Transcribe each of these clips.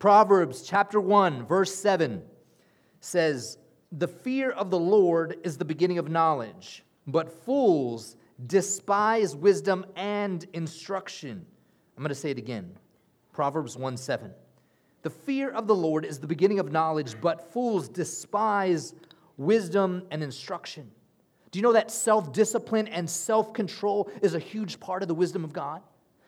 Proverbs chapter 1, verse 7 says, "The fear of the Lord is the beginning of knowledge, but fools despise wisdom and instruction." I'm going to say it again. Proverbs 1, 7. "The fear of the Lord is the beginning of knowledge, but fools despise wisdom and instruction." Do you know that self-discipline and self-control is a huge part of the wisdom of God?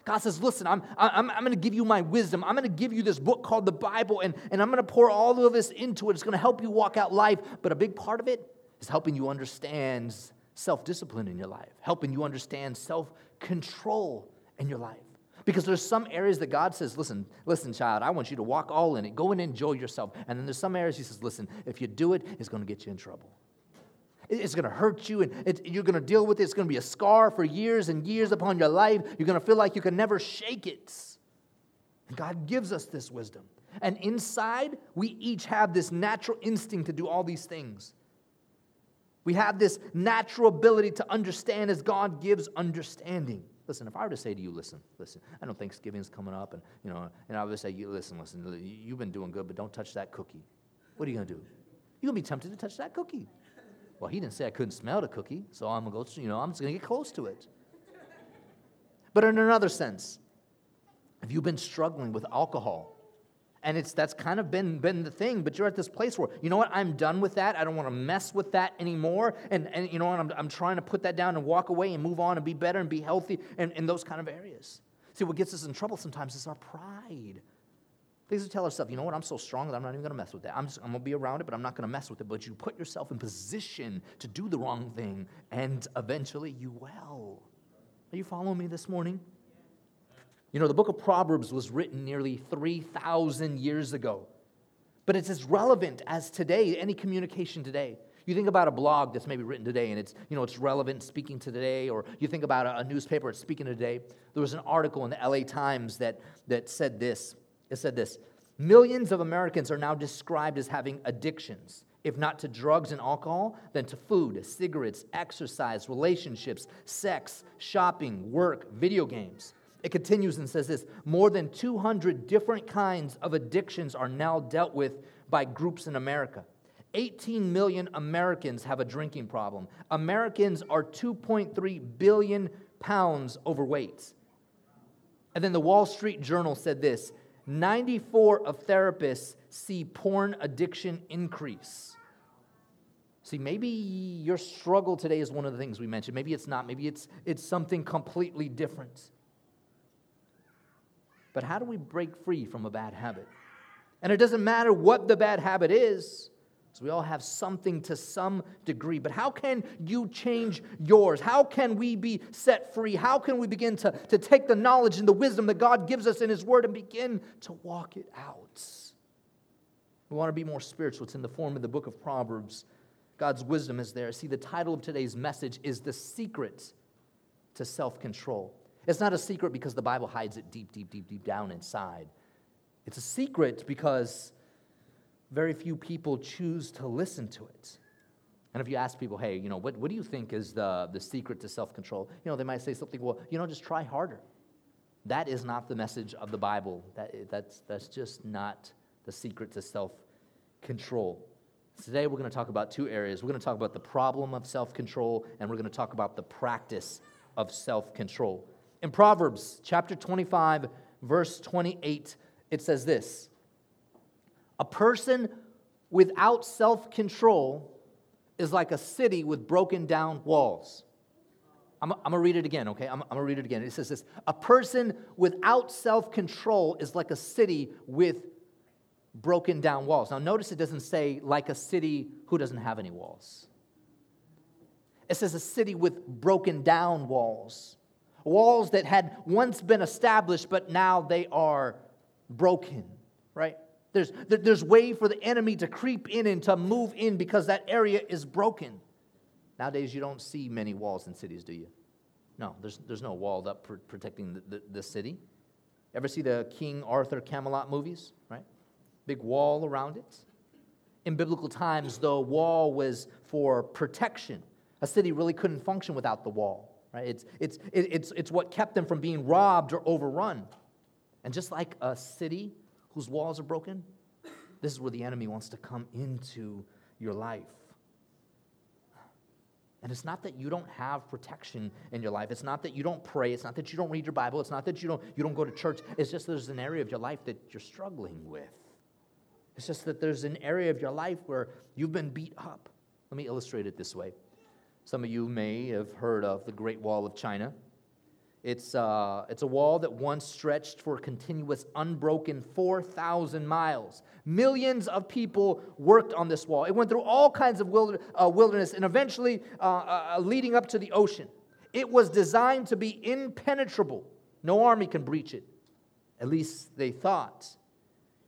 God says, listen, I'm going to give you my wisdom. I'm going to give you this book called the Bible, and I'm going to pour all of this into it. It's going to help you walk out life, but a big part of it is helping you understand self-discipline in your life, helping you understand self-control in your life. Because there's some areas that God says, listen, child, I want you to walk all in it. Go and enjoy yourself. And then there's some areas he says, listen, if you do it, it's going to get you in trouble. It's going to hurt you, and you're going to deal with it. It's going to be a scar for years and years upon your life. You're going to feel like you can never shake it. And God gives us this wisdom. And inside, we each have this natural instinct to do all these things. We have this natural ability to understand as God gives understanding. Listen, if I were to say to you, listen, I know Thanksgiving is coming up, and I would say, listen, you've been doing good, but don't touch that cookie. What are you going to do? You're going to be tempted to touch that cookie. Well, he didn't say I couldn't smell the cookie, so I'm going to go, I'm just going to get close to it. But in another sense, if you've been struggling with alcohol, and that's kind of been the thing, but you're at this place where, you know what, I'm done with that. I don't want to mess with that anymore. And I'm trying to put that down and walk away and move on and be better and be healthy and those kind of areas. See, what gets us in trouble sometimes is our pride. Things we tell ourselves, you know what, I'm so strong that I'm not even going to mess with that. I'm going to be around it, but I'm not going to mess with it. But you put yourself in position to do the wrong thing, and eventually you will. Are you following me this morning? You know, the book of Proverbs was written nearly 3,000 years ago, but it's as relevant as today, any communication today. You think about a blog that's maybe written today, and it's relevant speaking to today, or you think about a newspaper that's speaking to today. There was an article in the LA Times that said this. It said this: millions of Americans are now described as having addictions, if not to drugs and alcohol, then to food, cigarettes, exercise, relationships, sex, shopping, work, video games. It continues and says this: more than 200 different kinds of addictions are now dealt with by groups in America. 18 million Americans have a drinking problem. Americans are 2.3 billion pounds overweight. And then the Wall Street Journal said this: 94 of therapists see porn addiction increase. See, maybe your struggle today is one of the things we mentioned. Maybe it's not. Maybe it's something completely different. But how do we break free from a bad habit? And it doesn't matter what the bad habit is, because we all have something to some degree. But how can you change yours? How can we be set free? How can we begin to take the knowledge and the wisdom that God gives us in His Word and begin to walk it out? We want to be more spiritual. It's in the form of the book of Proverbs. God's wisdom is there. See, the title of today's message is The Secret to Self-Control. It's not a secret because the Bible hides it deep, deep, deep, deep down inside. It's a secret because very few people choose to listen to it. And if you ask people, hey, what do you think is the secret to self-control? They might say something, well, just try harder. That is not the message of the Bible. That's just not the secret to self-control. Today we're going to talk about two areas. We're going to talk about the problem of self-control, and we're going to talk about the practice of self-control. In Proverbs chapter 25, verse 28, it says this: a person without self-control is like a city with broken down walls. I'm going to read it again, okay? I'm going to read it again. It says this: a person without self-control is like a city with broken down walls. Now notice it doesn't say like a city who doesn't have any walls. It says a city with broken down walls. Walls that had once been established, but now they are broken, right? There's way for the enemy to creep in and to move in because that area is broken. Nowadays, you don't see many walls in cities, do you? No, there's no walled up protecting the city. Ever see the King Arthur Camelot movies, right? Big wall around it. In biblical times, the wall was for protection. A city really couldn't function without the wall. Right? It's what kept them from being robbed or overrun. And just like a city whose walls are broken, this is where the enemy wants to come into your life. And it's not that you don't have protection in your life. It's not that you don't pray. It's not that you don't read your Bible. It's not that you don't go to church. It's just there's an area of your life that you're struggling with. It's just that there's an area of your life where you've been beat up. Let me illustrate it this way. Some of you may have heard of the Great Wall of China. It's a wall that once stretched for a continuous, unbroken 4,000 miles. Millions of people worked on this wall. It went through all kinds of wilderness and eventually leading up to the ocean. It was designed to be impenetrable. No army can breach it. At least they thought.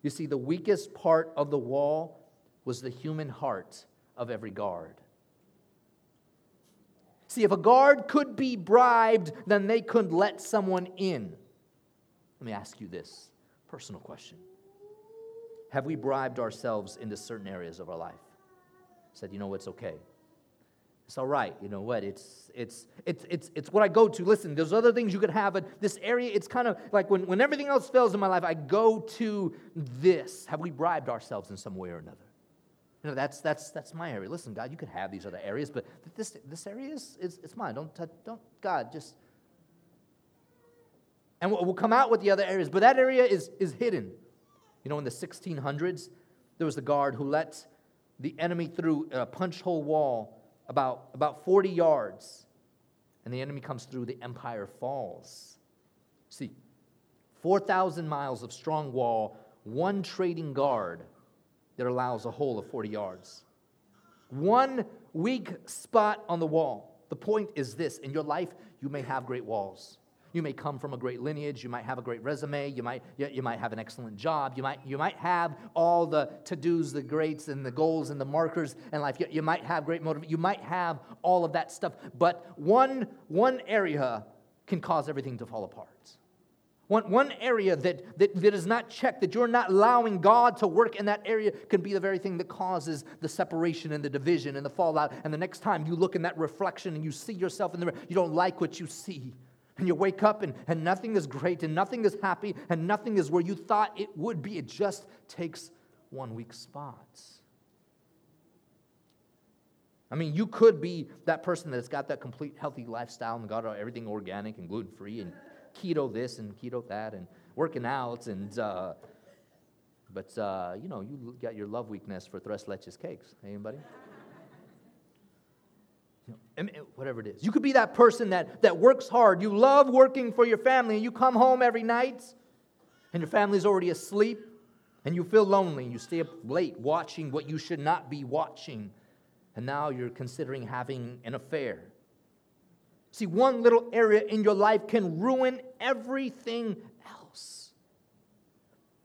You see, the weakest part of the wall was the human heart of every guard. See, if a guard could be bribed, then they could let someone in. Let me ask you this personal question. Have we bribed ourselves into certain areas of our life? Said, you know what, it's okay. It's all right. You know what, it's what I go to. Listen, there's other things you could have, but this area, it's kind of like when everything else fails in my life, I go to this. Have we bribed ourselves in some way or another? You know, that's my area. Listen, God, you could have these other areas, but this area is mine. Don't God, just. And we'll come out with the other areas, but that area is hidden. You know, in the 1600s, there was the guard who let the enemy through a punch hole wall about 40 yards, and the enemy comes through, the empire falls. See, 4,000 miles of strong wall, one trading guard that allows a hole of 40 yards. One weak spot on the wall. The point is this. In your life, you may have great walls. You may come from a great lineage. You might have a great resume. You might have an excellent job. You might have all the to-dos, the greats, and the goals, and the markers in life. You might have great motivation. You might have all of that stuff. But one area can cause everything to fall apart. One area that is not checked, that you're not allowing God to work in that area, can be the very thing that causes the separation and the division and the fallout. And the next time you look in that reflection and you see yourself in the mirror, you don't like what you see. And you wake up and nothing is great and nothing is happy and nothing is where you thought it would be. It just takes one weak spot. I mean, you could be that person that's got that complete healthy lifestyle and got everything organic and gluten-free and keto this and keto that and working out and you know, you got your love weakness for tres leches cakes. Anybody? You know, whatever it is. You could be that person that works hard. You love working for your family and you come home every night and your family's already asleep and you feel lonely and you stay up late watching what you should not be watching, and now you're considering having an affair. See, one little area in your life can ruin everything else.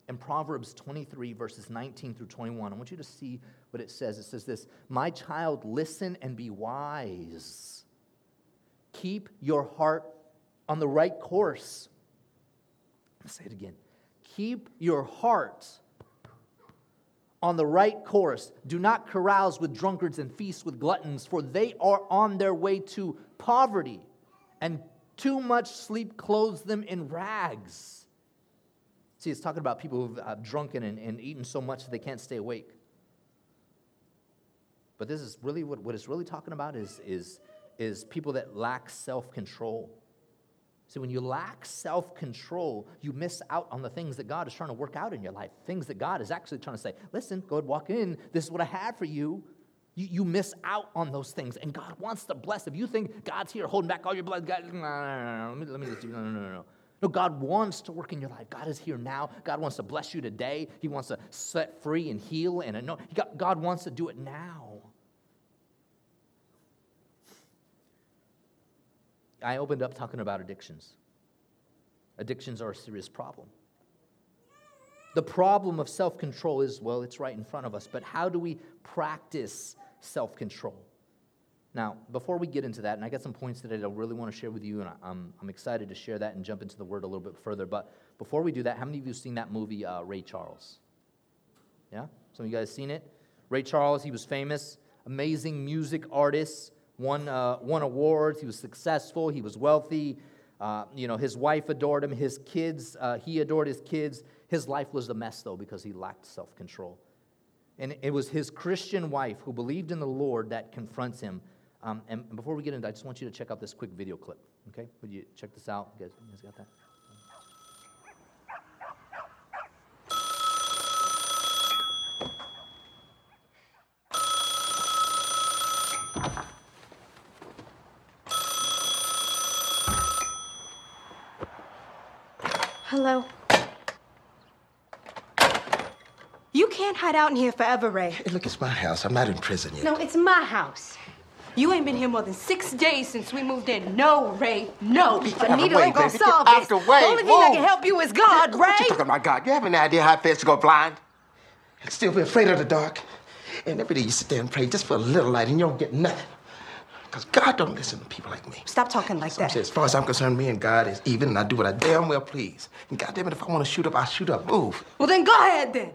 In Proverbs 23, verses 19 through 21, I want you to see what it says. It says this: "My child, listen and be wise. Keep your heart on the right course." I'll say it again. Keep your heart on the right course. Do not carouse with drunkards and feast with gluttons, for they are on their way to poverty, and too much sleep clothes them in rags. See, it's talking about people who've drunken and eaten so much that they can't stay awake. But this is really what it's really talking about is people that lack self-control. See, when you lack self-control, you miss out on the things that God is trying to work out in your life, things that God is actually trying to say, listen, go ahead, walk in. This is what I had for you. You miss out on those things, and God wants to bless. If you think God's here holding back all your blood, God, no, let me just do, no. No, God wants to work in your life. God is here now. God wants to bless you today. He wants to set free and heal and anoint. God wants to do it now. I opened up talking about addictions. Addictions are a serious problem. The problem of self-control is, well, it's right in front of us, but how do we practice self-control? Now, before we get into that, and I got some points today that I really want to share with you, and I'm excited to share that and jump into the Word a little bit further, but before we do that, how many of you have seen that movie, Ray Charles? Yeah? Some of you guys seen it? Ray Charles, he was famous, amazing music artist, won awards, he was successful, he was wealthy, his wife adored him, he adored his kids. His life was a mess, though, because he lacked self-control. And it was his Christian wife who believed in the Lord that confronts him. And before we get into it, I just want you to check out this quick video clip, okay? Would you check this out? You guys got that? Hello. You can't hide out in here forever, Ray. Hey, look, it's my house. I'm not in prison yet. No, it's my house. You ain't been here more than 6 days since we moved in. No, Ray, no. Anita ain't gonna solve this. The only thing that can help you is God, Ray. What you talking about, God? You have an idea how fast you go blind? I'd still be afraid of the dark. And every day you sit there and pray just for a little light and you don't get nothing. Because God don't listen to people like me. Stop talking like that. As far as I'm concerned, me and God is even, and I do what I damn well please. And God damn it, if I want to shoot up, I shoot up. Move. Well, then go ahead, then.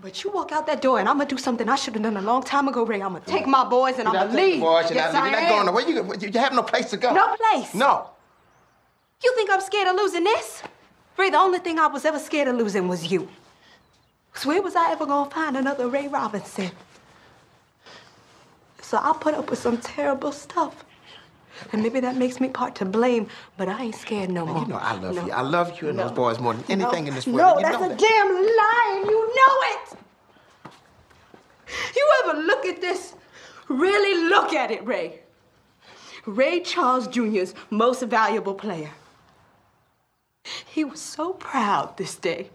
But you walk out that door, and I'm going to do something I should have done a long time ago, Ray. I'm going to take my boys, and I'm going to leave. You're not going away. You have no place to go. No place? No. You think I'm scared of losing this? Ray, the only thing I was ever scared of losing was you. So where was I ever going to find another Ray Robinson? So I'll put up with some terrible stuff. And maybe that makes me part to blame, but I ain't scared no more. You know I love you. I love you and those boys more than anything in this world. No, that's a damn lie, and you know it. You ever look at this? Really look at it, Ray. Ray Charles Jr.'s most valuable player. He was so proud this day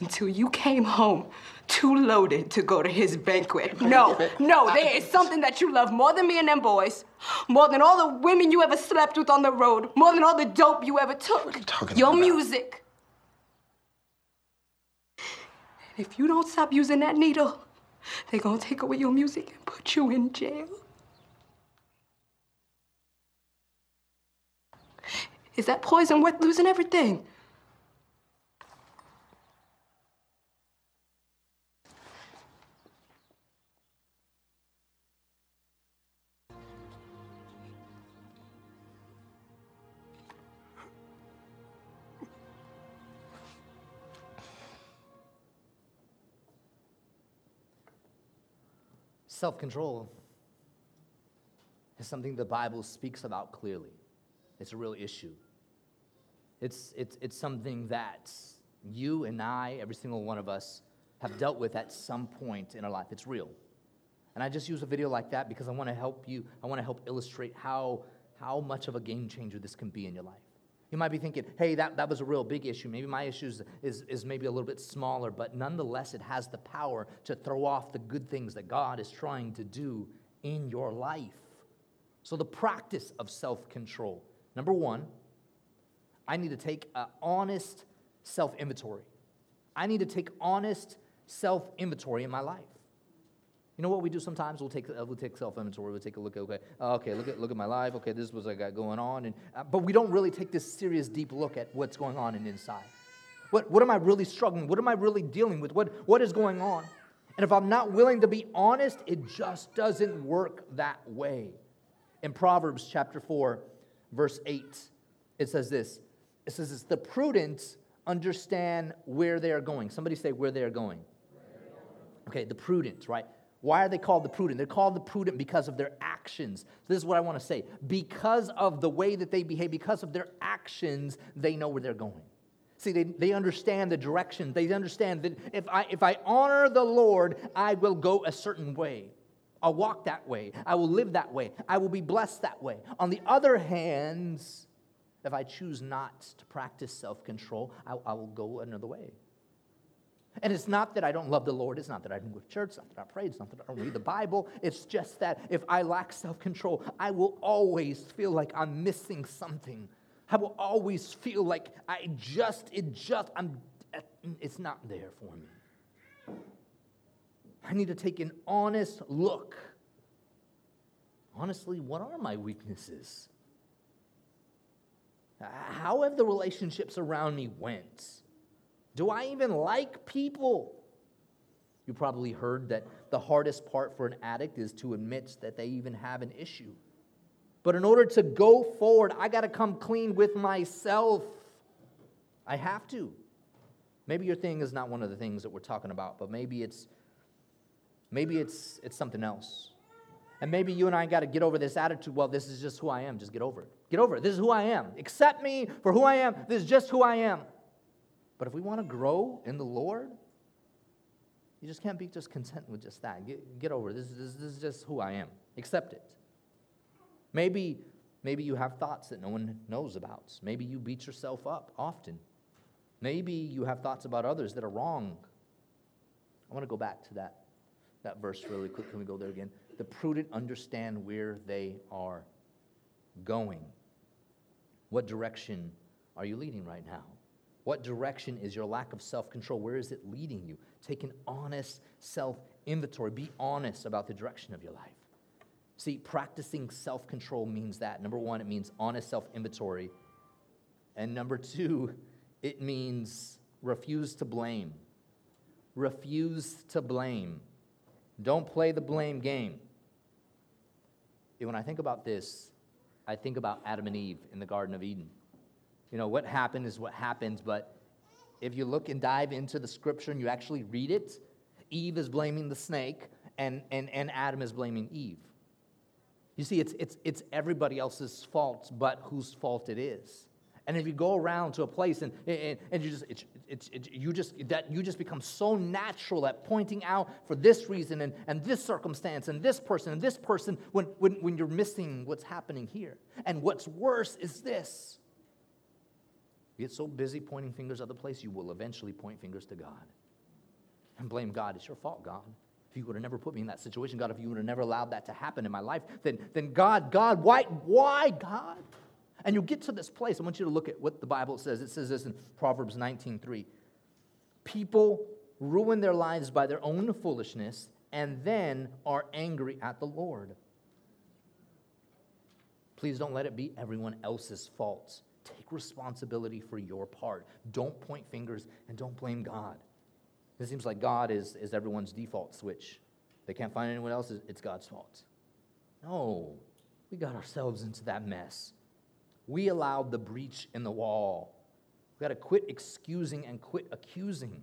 until you came home. Too loaded to go to his banquet. No, there is something that you love more than me and them boys, more than all the women you ever slept with on the road, more than all the dope you ever took. What are you talking about? Your music. And if you don't stop using that needle, they're gonna take away your music and put you in jail. Is that poison worth losing everything? Self-control is something the Bible speaks about clearly. It's a real issue. It's something that you and I, every single one of us, have dealt with at some point in our life. It's real. And I just use a video like that because I want to help you. I want to help illustrate how much of a game changer this can be in your life. You might be thinking, hey, that was a real big issue. Maybe my issue is maybe a little bit smaller, but nonetheless, it has the power to throw off the good things that God is trying to do in your life. So the practice of self-control. Number one, I need to take an honest self-inventory. I need to take honest self-inventory in my life. You know what we do sometimes? We'll take self-inventory. We'll take a look at, look at my life. Okay, this is what I got going on. And, but we don't really take this serious, deep look at what's going on inside. What am I really struggling? What am I really dealing with? What is going on? And if I'm not willing to be honest, it just doesn't work that way. In Proverbs chapter 4, verse 8, it says this. It says it's the prudent understand where they are going. Somebody say where they are going. Okay, the prudent, right? Why are they called the prudent? They're called the prudent because of their actions. This is what I want to say. Because of the way that they behave, because of their actions, they know where they're going. See, they understand the direction. They understand that if I honor the Lord, I will go a certain way. I'll walk that way. I will live that way. I will be blessed that way. On the other hand, if I choose not to practice self-control, I will go another way. And it's not that I don't love the Lord. It's not that I don't go to church. It's not that I pray. It's not that I don't read the Bible. It's just that if I lack self-control, I will always feel like I'm missing something. I will always feel like it's not there for me. I need to take an honest look. Honestly, what are my weaknesses? How have the relationships around me went? Do I even like people? You probably heard that the hardest part for an addict is to admit that they even have an issue. But in order to go forward, I got to come clean with myself. I have to. Maybe your thing is not one of the things that we're talking about, but maybe it's something else. And maybe you and I got to get over this attitude, well, this is just who I am. Just get over it. Get over it. This is who I am. Accept me for who I am. This is just who I am. But if we want to grow in the Lord, you just can't be just content with just that. Get over it. This is just who I am. Accept it. Maybe you have thoughts that no one knows about. Maybe you beat yourself up often. Maybe you have thoughts about others that are wrong. I want to go back to that verse really quick. Can we go there again? The prudent understand where they are going. What direction are you leading right now? What direction is your lack of self-control? Where is it leading you? Take an honest self-inventory. Be honest about the direction of your life. See, practicing self-control means that. Number one, it means honest self-inventory. And number two, it means refuse to blame. Refuse to blame. Don't play the blame game. And when I think about this, I think about Adam and Eve in the Garden of Eden. You know, what happened is what happened, but if you look and dive into the scripture and you actually read it, Eve is blaming the snake and Adam is blaming Eve. You see, it's everybody else's fault, but whose fault it is. And if you go around to a place and you just become so natural at pointing out for this reason and this circumstance and this person when you're missing what's happening here. And what's worse is this. You get so busy pointing fingers other place, you will eventually point fingers to God and blame God. It's your fault, God. If you would have never put me in that situation, God, if you would have never allowed that to happen in my life, then God, why God? And you get to this place. I want you to look at what the Bible says. It says this in Proverbs 19:3. People ruin their lives by their own foolishness and then are angry at the Lord. Please don't let it be everyone else's fault. Take responsibility for your part. Don't point fingers and don't blame God. It seems like God is everyone's default switch. They can't find anyone else. It's God's fault. No, we got ourselves into that mess. We allowed the breach in the wall. We've got to quit excusing and quit accusing.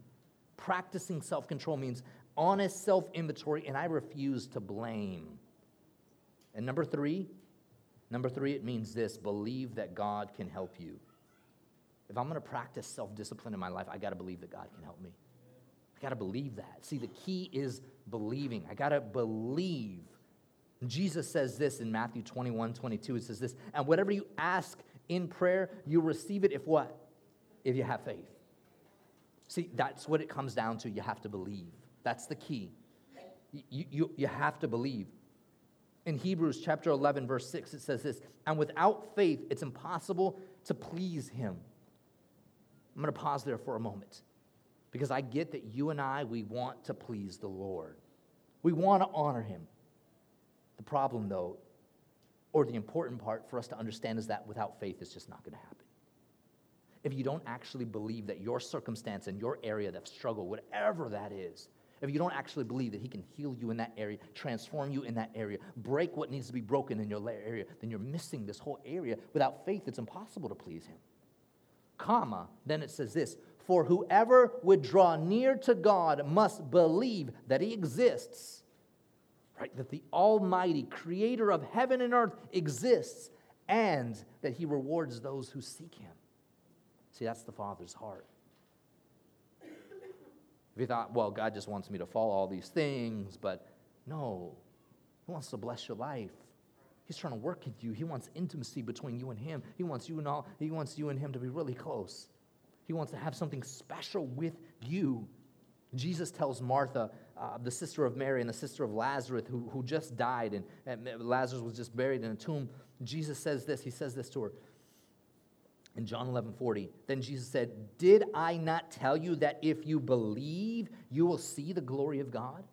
Practicing self-control means honest self-inventory, and I refuse to blame. And number three, it means this. Believe that God can help you. If I'm going to practice self-discipline in my life, I got to believe that God can help me. I got to believe that. See, the key is believing. I got to believe. Jesus says this in Matthew 21:22. It says this, and whatever you ask in prayer, you receive it if what? If you have faith. See, that's what it comes down to. You have to believe. That's the key. You have to believe. In Hebrews chapter 11, verse 6, it says this, and without faith, it's impossible to please him. I'm going to pause there for a moment because I get that you and I, we want to please the Lord. We want to honor him. The problem, though, or the important part for us to understand is that without faith, it's just not going to happen. If you don't actually believe that your circumstance and your area of struggle, whatever that is, if you don't actually believe that he can heal you in that area, transform you in that area, break what needs to be broken in your area, then you're missing this whole area. Without faith, it's impossible to please him. Then it says this, for whoever would draw near to God must believe that he exists. Right, that the Almighty, creator of heaven and earth, exists and that he rewards those who seek him. See, that's the Father's heart. If you thought, well, God just wants me to follow all these things, but no, he wants to bless your life. He's trying to work in you. He wants intimacy between you and him. He wants you and him to be really close. He wants to have something special with you. Jesus tells Martha, the sister of Mary and the sister of Lazarus who just died, and Lazarus was just buried in a tomb. Jesus says this. He says this to her in John 11:40. Then Jesus said, did I not tell you that if you believe, you will see the glory of God?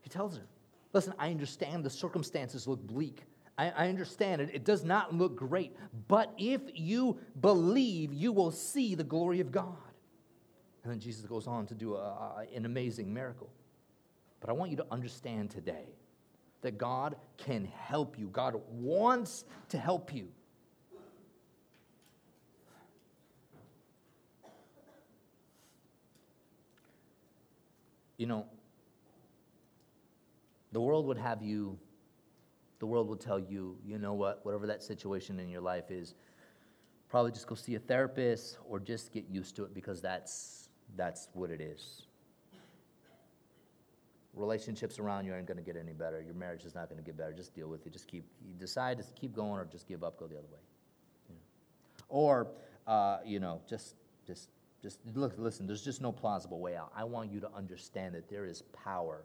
He tells her, listen, I understand the circumstances look bleak. I understand it. It does not look great. But if you believe, you will see the glory of God. And then Jesus goes on to do an amazing miracle. But I want you to understand today that God can help you. God wants to help you. You know, the world would have you, the world will tell you, you know what, whatever that situation in your life is, probably just go see a therapist or just get used to it because that's what it is. Relationships around you aren't going to get any better. Your marriage is not going to get better. Just deal with it. Just keep, you decide to keep going or just give up, go the other way. You know? Or, you know, just look, listen, there's just no plausible way out. I want you to understand that there is power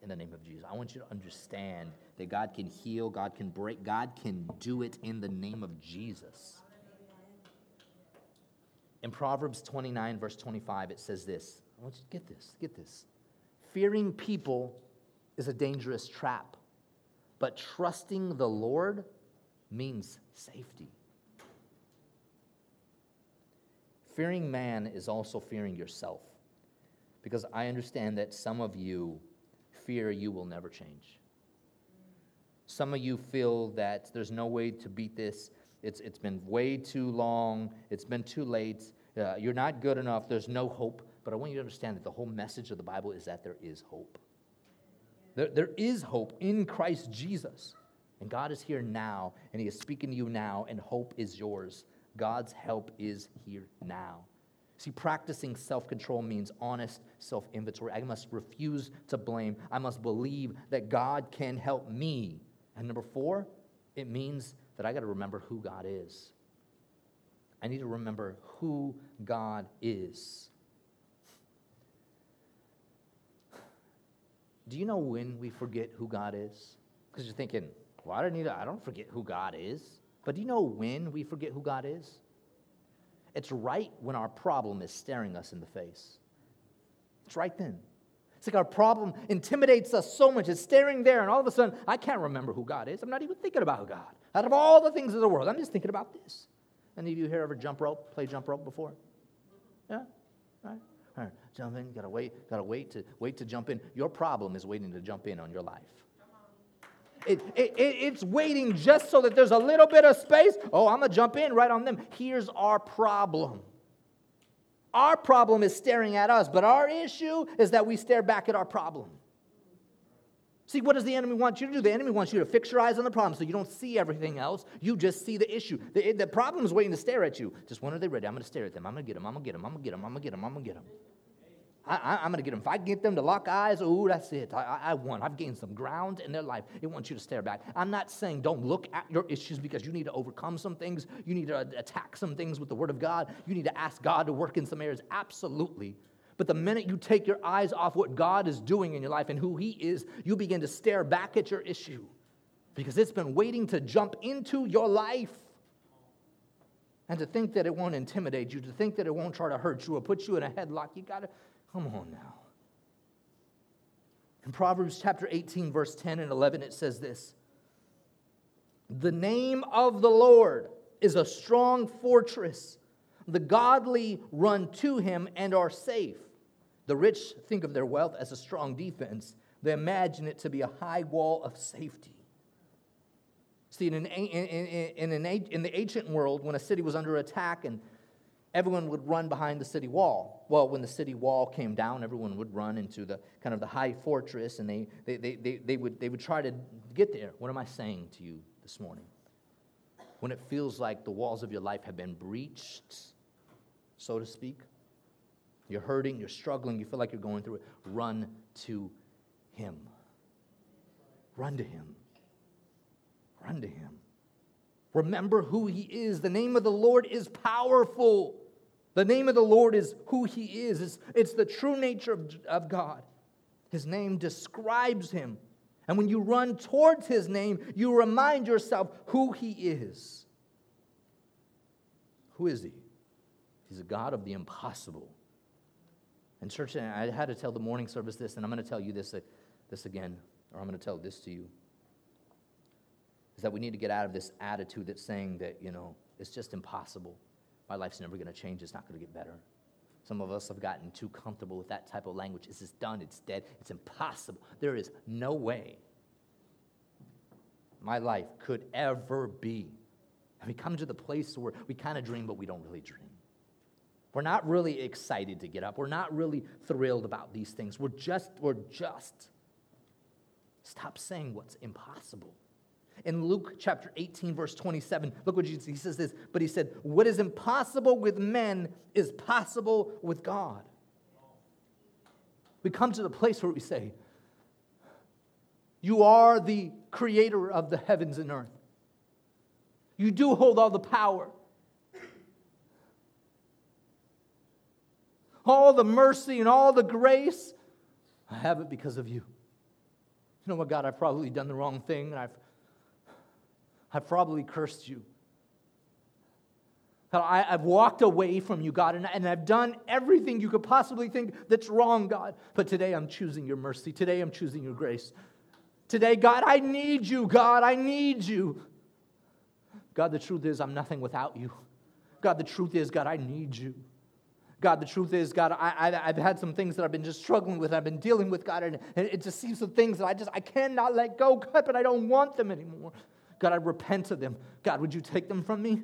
in the name of Jesus. I want you to understand that God can heal, God can break, God can do it in the name of Jesus. In Proverbs 29, verse 25, it says this. I want you to get this, get this. Fearing people is a dangerous trap, but trusting the Lord means safety. Fearing man is also fearing yourself, because I understand that some of you fear you will never change. Some of you feel that there's no way to beat this. It's been way too long. It's been too late. You're not good enough. There's no hope. But I want you to understand that the whole message of the Bible is that there is hope. There is hope in Christ Jesus. And God is here now, and he is speaking to you now, and hope is yours. God's help is here now. See, practicing self-control means honest self-inventory. I must refuse to blame. I must believe that God can help me. And number four, it means that I got to remember who God is. I need to remember who God is. Do you know when we forget who God is? Because you're thinking, well, I don't forget who God is. But do you know when we forget who God is? It's right when our problem is staring us in the face. It's right then. It's like our problem intimidates us so much. It's staring there, and all of a sudden, I can't remember who God is. I'm not even thinking about God. Out of all the things in the world, I'm just thinking about this. Any of you here ever play jump rope before? Yeah? All right. Jump in. Gotta wait to jump in. Your problem is waiting to jump in on your life. It's waiting just so that there's a little bit of space. Oh, I'm going to jump in right on them. Here's our problem. Our problem is staring at us, but our issue is that we stare back at our problem. See, what does the enemy want you to do? The enemy wants you to fix your eyes on the problem so you don't see everything else. You just see the issue. The problem is waiting to stare at you. Just when are they ready? I'm going to stare at them. I'm going to get them. I'm going to get them. I'm going to get them. I'm going to get them. I'm going to get them. I'm going to get them. If I get them to lock eyes, oh, that's it. I won. I've gained some ground in their life. It wants you to stare back. I'm not saying don't look at your issues because you need to overcome some things. You need to attack some things with the Word of God. You need to ask God to work in some areas. Absolutely. But the minute you take your eyes off what God is doing in your life and who He is, you begin to stare back at your issue because it's been waiting to jump into your life. And to think that it won't intimidate you, to think that it won't try to hurt you or put you in a headlock, you got to... Come on now. In Proverbs chapter 18, verse 10 and 11, it says this. The name of the Lord is a strong fortress. The godly run to him and are safe. The rich think of their wealth as a strong defense. They imagine it to be a high wall of safety. See, in the ancient world, when a city was under attack and everyone would run behind the city wall. Well, when the city wall came down, everyone would run into the kind of the high fortress, and they would try to get there. What am I saying to you this morning? When it feels like the walls of your life have been breached, so to speak, you're hurting, you're struggling, you feel like you're going through it, run to Him. Run to Him. Run to Him. Remember who He is. The name of the Lord is powerful. The name of the Lord is who He is. It's the true nature of God. His name describes Him. And when you run towards His name, you remind yourself who He is. Who is He? He's a God of the impossible. And church, I had to tell the morning service this, and I'm going to tell you this again, or I'm going to tell this to you, is that we need to get out of this attitude that's saying that, you know, it's just impossible. My life's never going to change. It's not going to get better. Some of us have gotten too comfortable with that type of language. It's just done. It's dead. It's impossible. There is no way my life could ever be. And we come to the place where we kind of dream, but we don't really dream. We're not really excited to get up. We're not really thrilled about these things. We're just. Stop saying what's impossible. In Luke chapter 18, verse 27, look what Jesus, he says this, but he said, what is impossible with men is possible with God. We come to the place where we say, you are the creator of the heavens and earth. You do hold all the power. All the mercy and all the grace, I have it because of you. You know what, God, I've probably done the wrong thing, and I've probably cursed you. God, I've walked away from you, God, and I've done everything you could possibly think that's wrong, God. But today I'm choosing your mercy. Today I'm choosing your grace. Today, God, I need you, God. I need you. God, the truth is I'm nothing without you. God, the truth is, God, I need you. God, the truth is, God, I've had some things that I've been just struggling with. I've been dealing with, God, and it just seems some things that I cannot let go, God, but I don't want them anymore. God, I repent of them. God, would you take them from me?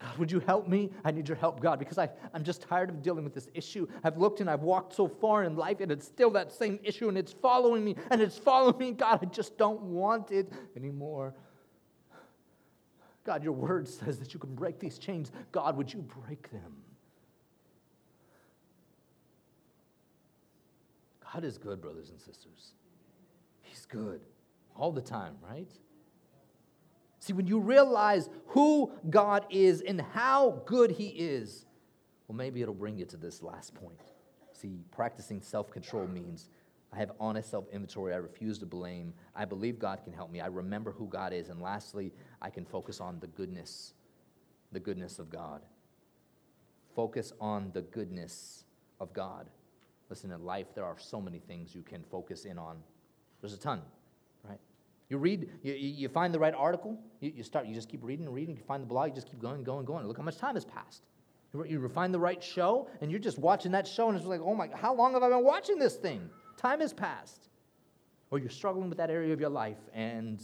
God, would you help me? I need your help, God, because I'm just tired of dealing with this issue. I've looked and I've walked so far in life, and it's still that same issue, and it's following me, and it's following me. God, I just don't want it anymore. God, your word says that you can break these chains. God, would you break them? God is good, brothers and sisters. He's good all the time, right? See, when you realize who God is and how good he is, well, maybe it'll bring you to this last point. See, practicing self-control means I have honest self-inventory. I refuse to blame. I believe God can help me. I remember who God is. And lastly, I can focus on the goodness of God. Focus on the goodness of God. Listen, in life, there are so many things you can focus in on. There's a ton, right? You read, you find the right article, you just keep reading and reading. You find the blog, you just keep going. Look how much time has passed. You find the right show, and you're just watching that show, and it's like, oh my, how long have I been watching this thing? Time has passed. Or you're struggling with that area of your life, and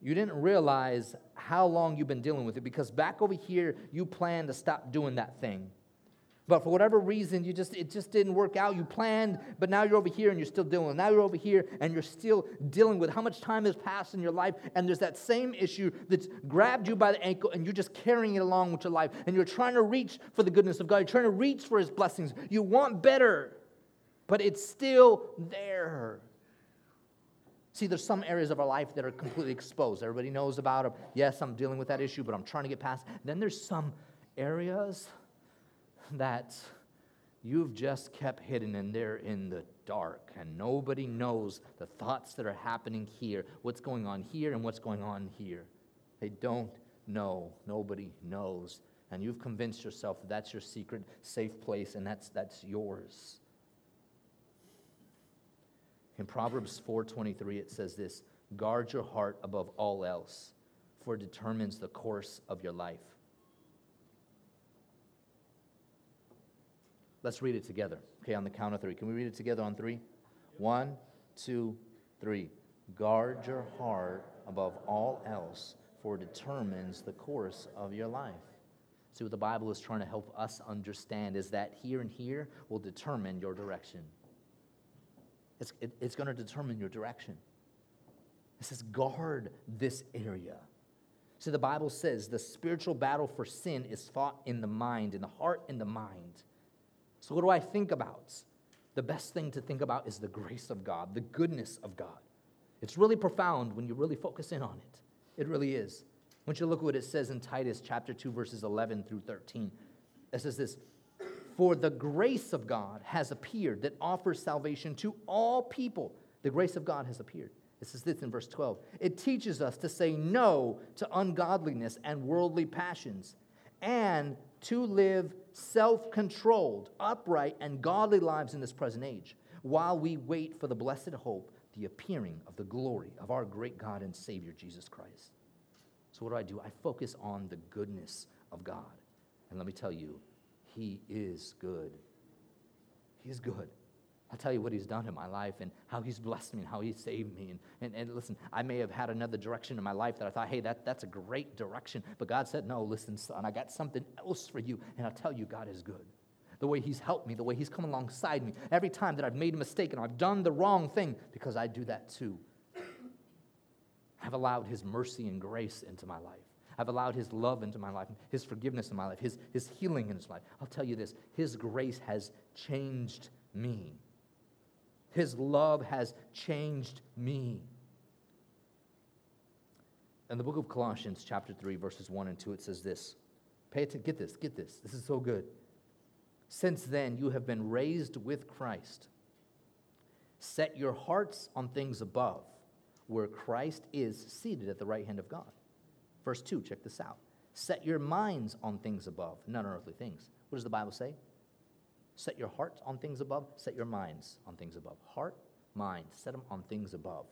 you didn't realize how long you've been dealing with it, because back over here, you plan to stop doing that thing. But for whatever reason, it just didn't work out. You planned, but now you're over here and you're still dealing with it. Now you're over here and you're still dealing with how much time has passed in your life, and there's that same issue that's grabbed you by the ankle, and you're just carrying it along with your life, and you're trying to reach for the goodness of God. You're trying to reach for his blessings. You want better, but it's still there. See, there's some areas of our life that are completely exposed. Everybody knows about them. Yes, I'm dealing with that issue, but I'm trying to get past. Then there's some areas that you've just kept hidden, and they're in the dark, and nobody knows the thoughts that are happening here, what's going on here and what's going on here. They don't know. Nobody knows. And you've convinced yourself that that's your secret, safe place, and that's yours. In Proverbs 4:23, it says this, guard your heart above all else, for it determines the course of your life. Let's read it together, okay, on the count of three. Can we read it together on three? One, two, three. Guard your heart above all else, for it determines the course of your life. See, what the Bible is trying to help us understand is that here and here will determine your direction. It's going to determine your direction. It says guard this area. See, the Bible says the spiritual battle for sin is fought in the mind, in the heart, in the mind. So what do I think about? The best thing to think about is the grace of God, the goodness of God. It's really profound when you really focus in on it. It really is. I want you to look at what it says in Titus chapter 2, verses 11 through 13. It says this, for the grace of God has appeared that offers salvation to all people. The grace of God has appeared. It says this in verse 12. It teaches us to say no to ungodliness and worldly passions, and to live self-controlled, upright, and godly lives in this present age, while we wait for the blessed hope, the appearing of the glory of our great God and Savior, Jesus Christ. So what do? I focus on the goodness of God. And let me tell you, he is good. He is good. I'll tell you what he's done in my life and how he's blessed me and how he saved me. And listen, I may have had another direction in my life that I thought, hey, that's a great direction. But God said, no, listen, son, I got something else for you. And I'll tell you, God is good. The way he's helped me, the way he's come alongside me. Every time that I've made a mistake and I've done the wrong thing, because I do that too. I've allowed his mercy and grace into my life. I've allowed his love into my life, his forgiveness in my life, his healing in his life. I'll tell you this, his grace has changed me. His love has changed me. In the book of Colossians, chapter 3, verses 1 and 2, it says this. Pay attention, get this. This is so good. Since then, you have been raised with Christ. Set your hearts on things above, where Christ is seated at the right hand of God. Verse 2, check this out. Set your minds on things above, not on earthly things. What does the Bible say? Set your hearts on things above. Set your minds on things above. Heart, mind, set them on things above.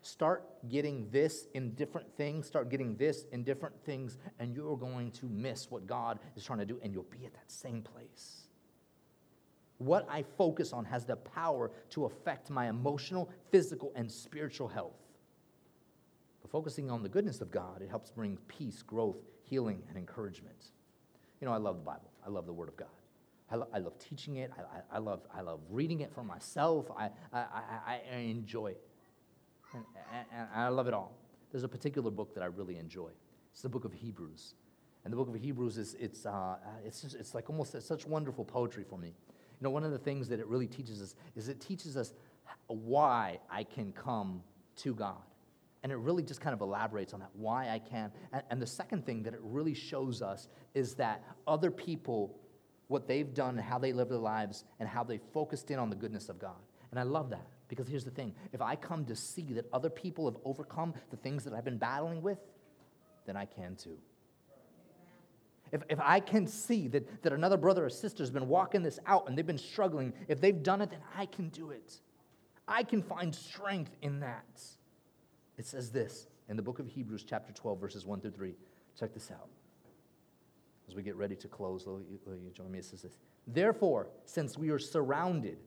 Start getting this in different things. Start getting this in different things, and you're going to miss what God is trying to do, and you'll be at that same place. What I focus on has the power to affect my emotional, physical, and spiritual health. But focusing on the goodness of God, it helps bring peace, growth, healing, and encouragement. You know, I love the Bible. I love the Word of God. I love teaching it. I love reading it for myself. I enjoy it. And I love it all. There's a particular book that I really enjoy. It's the book of Hebrews. And the book of Hebrews is like almost such wonderful poetry for me. You know, one of the things that it really teaches us is it teaches us why I can come to God. And it really just kind of elaborates on that, why I can. And the second thing that it really shows us is that other people, what they've done and how they live their lives and how they focused in on the goodness of God. And I love that because here's the thing. If I come to see that other people have overcome the things that I've been battling with, then I can too. If I can see that another brother or sister has been walking this out and they've been struggling, if they've done it, then I can do it. I can find strength in that. It says this in the book of Hebrews chapter 12, verses 1 through 3. Check this out. As we get ready to close, will you join me? It says this. Therefore, since we are surrounded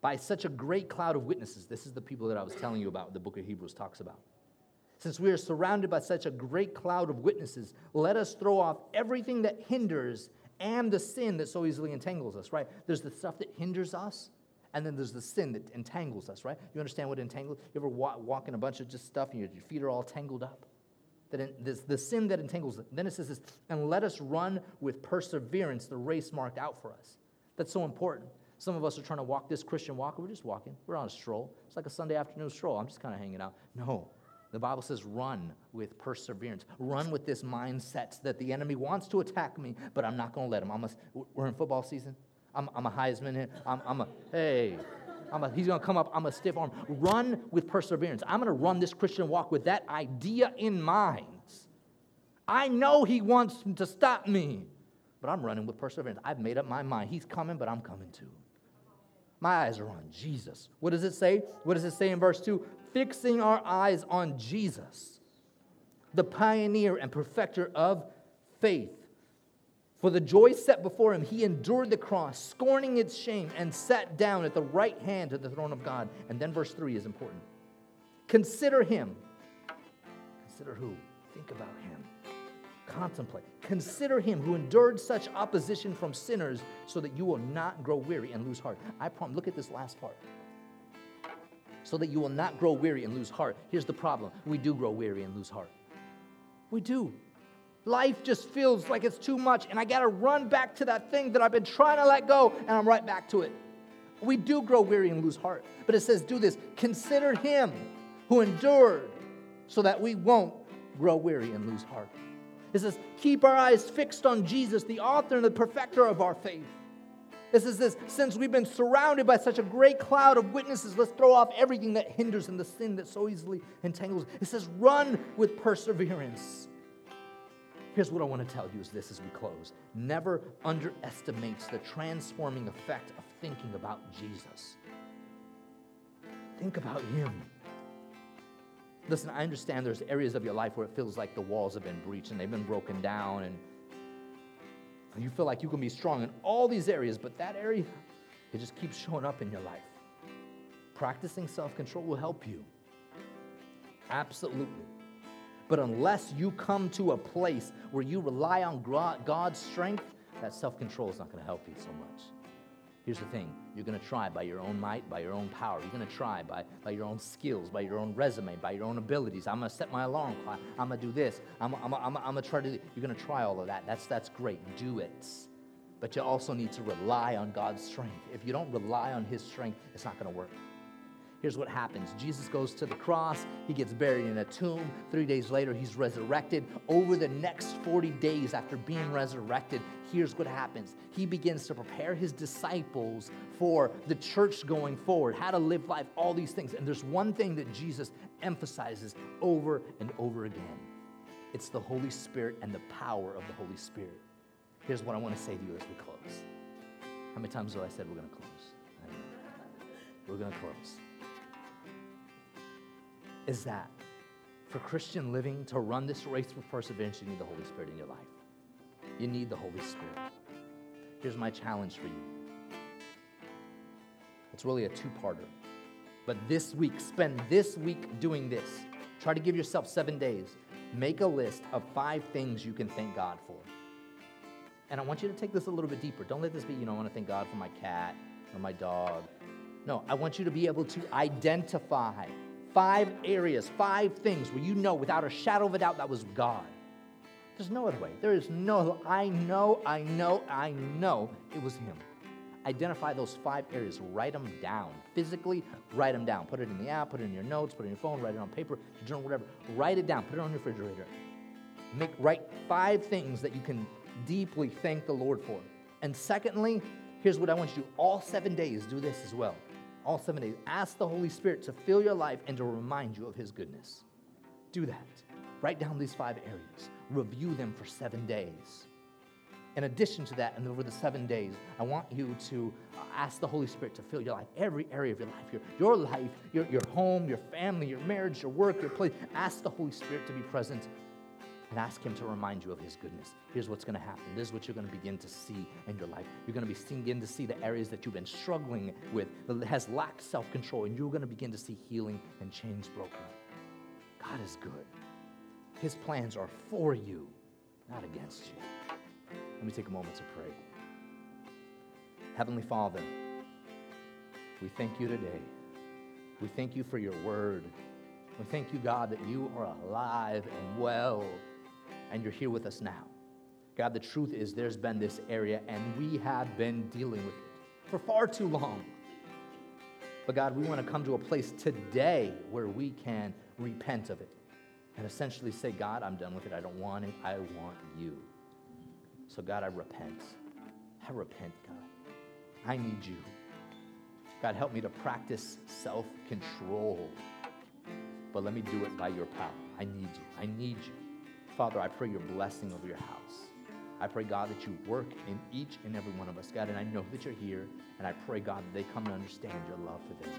by such a great cloud of witnesses, this is the people that I was telling you about, the book of Hebrews talks about. Since we are surrounded by such a great cloud of witnesses, let us throw off everything that hinders and the sin that so easily entangles us, right? There's the stuff that hinders us, and then there's the sin that entangles us, right? You understand what entangles? You ever walk in a bunch of just stuff and your feet are all tangled up? The sin that entangles it. Then it says this, and let us run with perseverance the race marked out for us. That's so important. Some of us are trying to walk this Christian walk. We're just walking. We're on a stroll. It's like a Sunday afternoon stroll. I'm just kind of hanging out. No. The Bible says run with perseverance. Run with this mindset that the enemy wants to attack me, but I'm not going to let him. We're in football season. I'm a Heisman here. He's going to come up. I'm a stiff arm. Run with perseverance. I'm going to run this Christian walk with that idea in mind. I know he wants to stop me, but I'm running with perseverance. I've made up my mind. He's coming, but I'm coming too. My eyes are on Jesus. What does it say? What does it say in verse 2? Fixing our eyes on Jesus, the pioneer and perfecter of faith. For the joy set before him, he endured the cross, scorning its shame, and sat down at the right hand of the throne of God. And then verse 3 is important. Consider him. Consider who? Think about him. Contemplate. Consider him who endured such opposition from sinners so that you will not grow weary and lose heart. I promise. Look at this last part. So that you will not grow weary and lose heart. Here's the problem. We do grow weary and lose heart. We do. Life just feels like it's too much, and I got to run back to that thing that I've been trying to let go, and I'm right back to it. We do grow weary and lose heart. But it says, do this. Consider him who endured so that we won't grow weary and lose heart. It says, keep our eyes fixed on Jesus, the author and the perfecter of our faith. It says this, since we've been surrounded by such a great cloud of witnesses, let's throw off everything that hinders and the sin that so easily entangles. It says, run with perseverance. Here's what I want to tell you is this as we close. Never underestimate the transforming effect of thinking about Jesus. Think about him. Listen, I understand there's areas of your life where it feels like the walls have been breached and they've been broken down and you feel like you can be strong in all these areas, but that area, It just keeps showing up in your life. Practicing self-control will help you. Absolutely. But unless you come to a place where you rely on God's strength, that self-control is not going to help you so much. Here's the thing. You're going to try by your own might, by your own power. You're going to try by your own skills, by your own resume, by your own abilities. I'm going to set my alarm clock. I'm going to do this. I'm going to try to do it. You're going to try all of that. That's great. Do it. But you also need to rely on God's strength. If you don't rely on his strength, it's not going to work. Here's what happens. Jesus goes to the cross. He gets buried in a tomb. 3 days later, he's resurrected. Over the next 40 days after being resurrected, here's what happens. He begins to prepare his disciples for the church going forward, how to live life, all these things. And there's one thing that Jesus emphasizes over and over again. It's the Holy Spirit and the power of the Holy Spirit. Here's what I want to say to you as we close. How many times have I said we're going to close? I mean, we're going to close. Is that for Christian living, to run this race with perseverance, you need the Holy Spirit in your life. You need the Holy Spirit. Here's my challenge for you. It's really a two-parter. But this week, spend this week doing this. Try to give yourself 7 days. Make a list of 5 things you can thank God for. And I want you to take this a little bit deeper. Don't let this be, I want to thank God for my cat or my dog. No, I want you to be able to identify 5 areas, 5 things where you know without a shadow of a doubt that was God. There's no other way. There is no, I know it was him. Identify those 5 areas. Write them down. Physically, write them down. Put it in the app, put it in your notes, put it in your phone, write it on paper, journal, whatever. Write it down. Put it on your refrigerator. Write 5 things that you can deeply thank the Lord for. And secondly, here's what I want you to do. All 7 days, do this as well. All 7 days, ask the Holy Spirit to fill your life and to remind you of his goodness. Do that. Write down these 5 areas. Review them for 7 days. In addition to that, and over the 7 days, I want you to ask the Holy Spirit to fill your life, every area of your life, your life, your home, your family, your marriage, your work, your place. Ask the Holy Spirit to be present and ask him to remind you of his goodness. Here's what's going to happen. This is what you're going to begin to see in your life. You're going to begin to see the areas that you've been struggling with that has lacked self-control, and you're going to begin to see healing and change broken. God is good. His plans are for you, not against you. Let me take a moment to pray. Heavenly Father, we thank you today. We thank you for your word. We thank you, God, that you are alive and well, and you're here with us now. God, the truth is there's been this area, and we have been dealing with it for far too long. But God, we want to come to a place today where we can repent of it and essentially say, God, I'm done with it. I don't want it. I want you. So God, I repent. I repent, God. I need you. God, help me to practice self-control. But let me do it by your power. I need you. I need you. Father, I pray your blessing over your house. I pray, God, that you work in each and every one of us, God, and I know that you're here, and I pray, God, that they come to understand your love for them.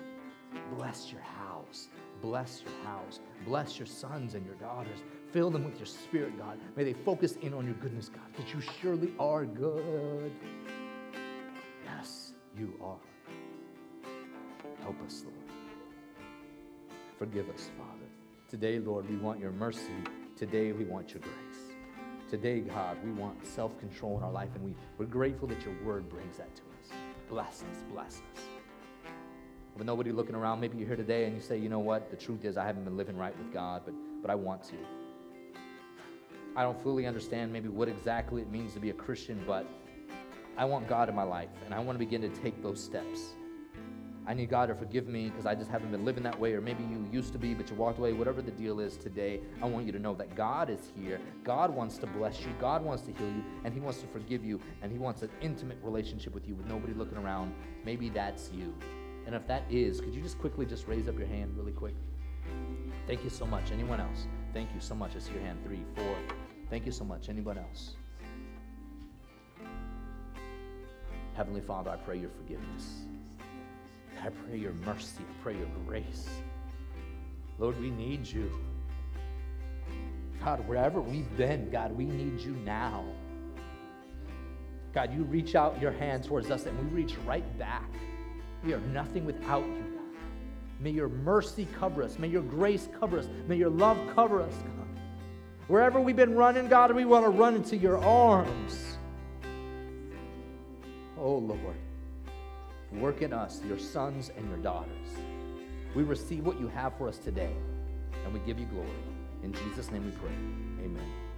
Bless your house. Bless your house. Bless your sons and your daughters. Fill them with your spirit, God. May they focus in on your goodness, God, that you surely are good. Yes, you are. Help us, Lord. Forgive us, Father. Today, Lord, we want your mercy. Today, we want your grace. Today, God, we want self-control in our life, and we're grateful that your word brings that to us. Bless us, bless us. With nobody looking around, maybe you're here today and you say, you know what, the truth is I haven't been living right with God, but I want to. I don't fully understand maybe what exactly it means to be a Christian, but I want God in my life, and I want to begin to take those steps. I need God to forgive me because I just haven't been living that way, or maybe you used to be, but you walked away. Whatever the deal is today, I want you to know that God is here. God wants to bless you. God wants to heal you, and he wants to forgive you, and he wants an intimate relationship with you with nobody looking around. Maybe that's you. And if that is, could you just quickly just raise up your hand really quick? Thank you so much. Anyone else? Thank you so much. I see your hand. 3, 4. Thank you so much. Anyone else? Heavenly Father, I pray your forgiveness. I pray your mercy. I pray your grace. Lord, we need you. God, wherever we've been, God, we need you now. God, you reach out your hand towards us and we reach right back. We are nothing without you, God. May your mercy cover us. May your grace cover us. May your love cover us, God. Wherever we've been running, God, we want to run into your arms. Oh, Lord, work in us, your sons and your daughters. We receive what you have for us today, and we give you glory. In Jesus' name we pray. Amen.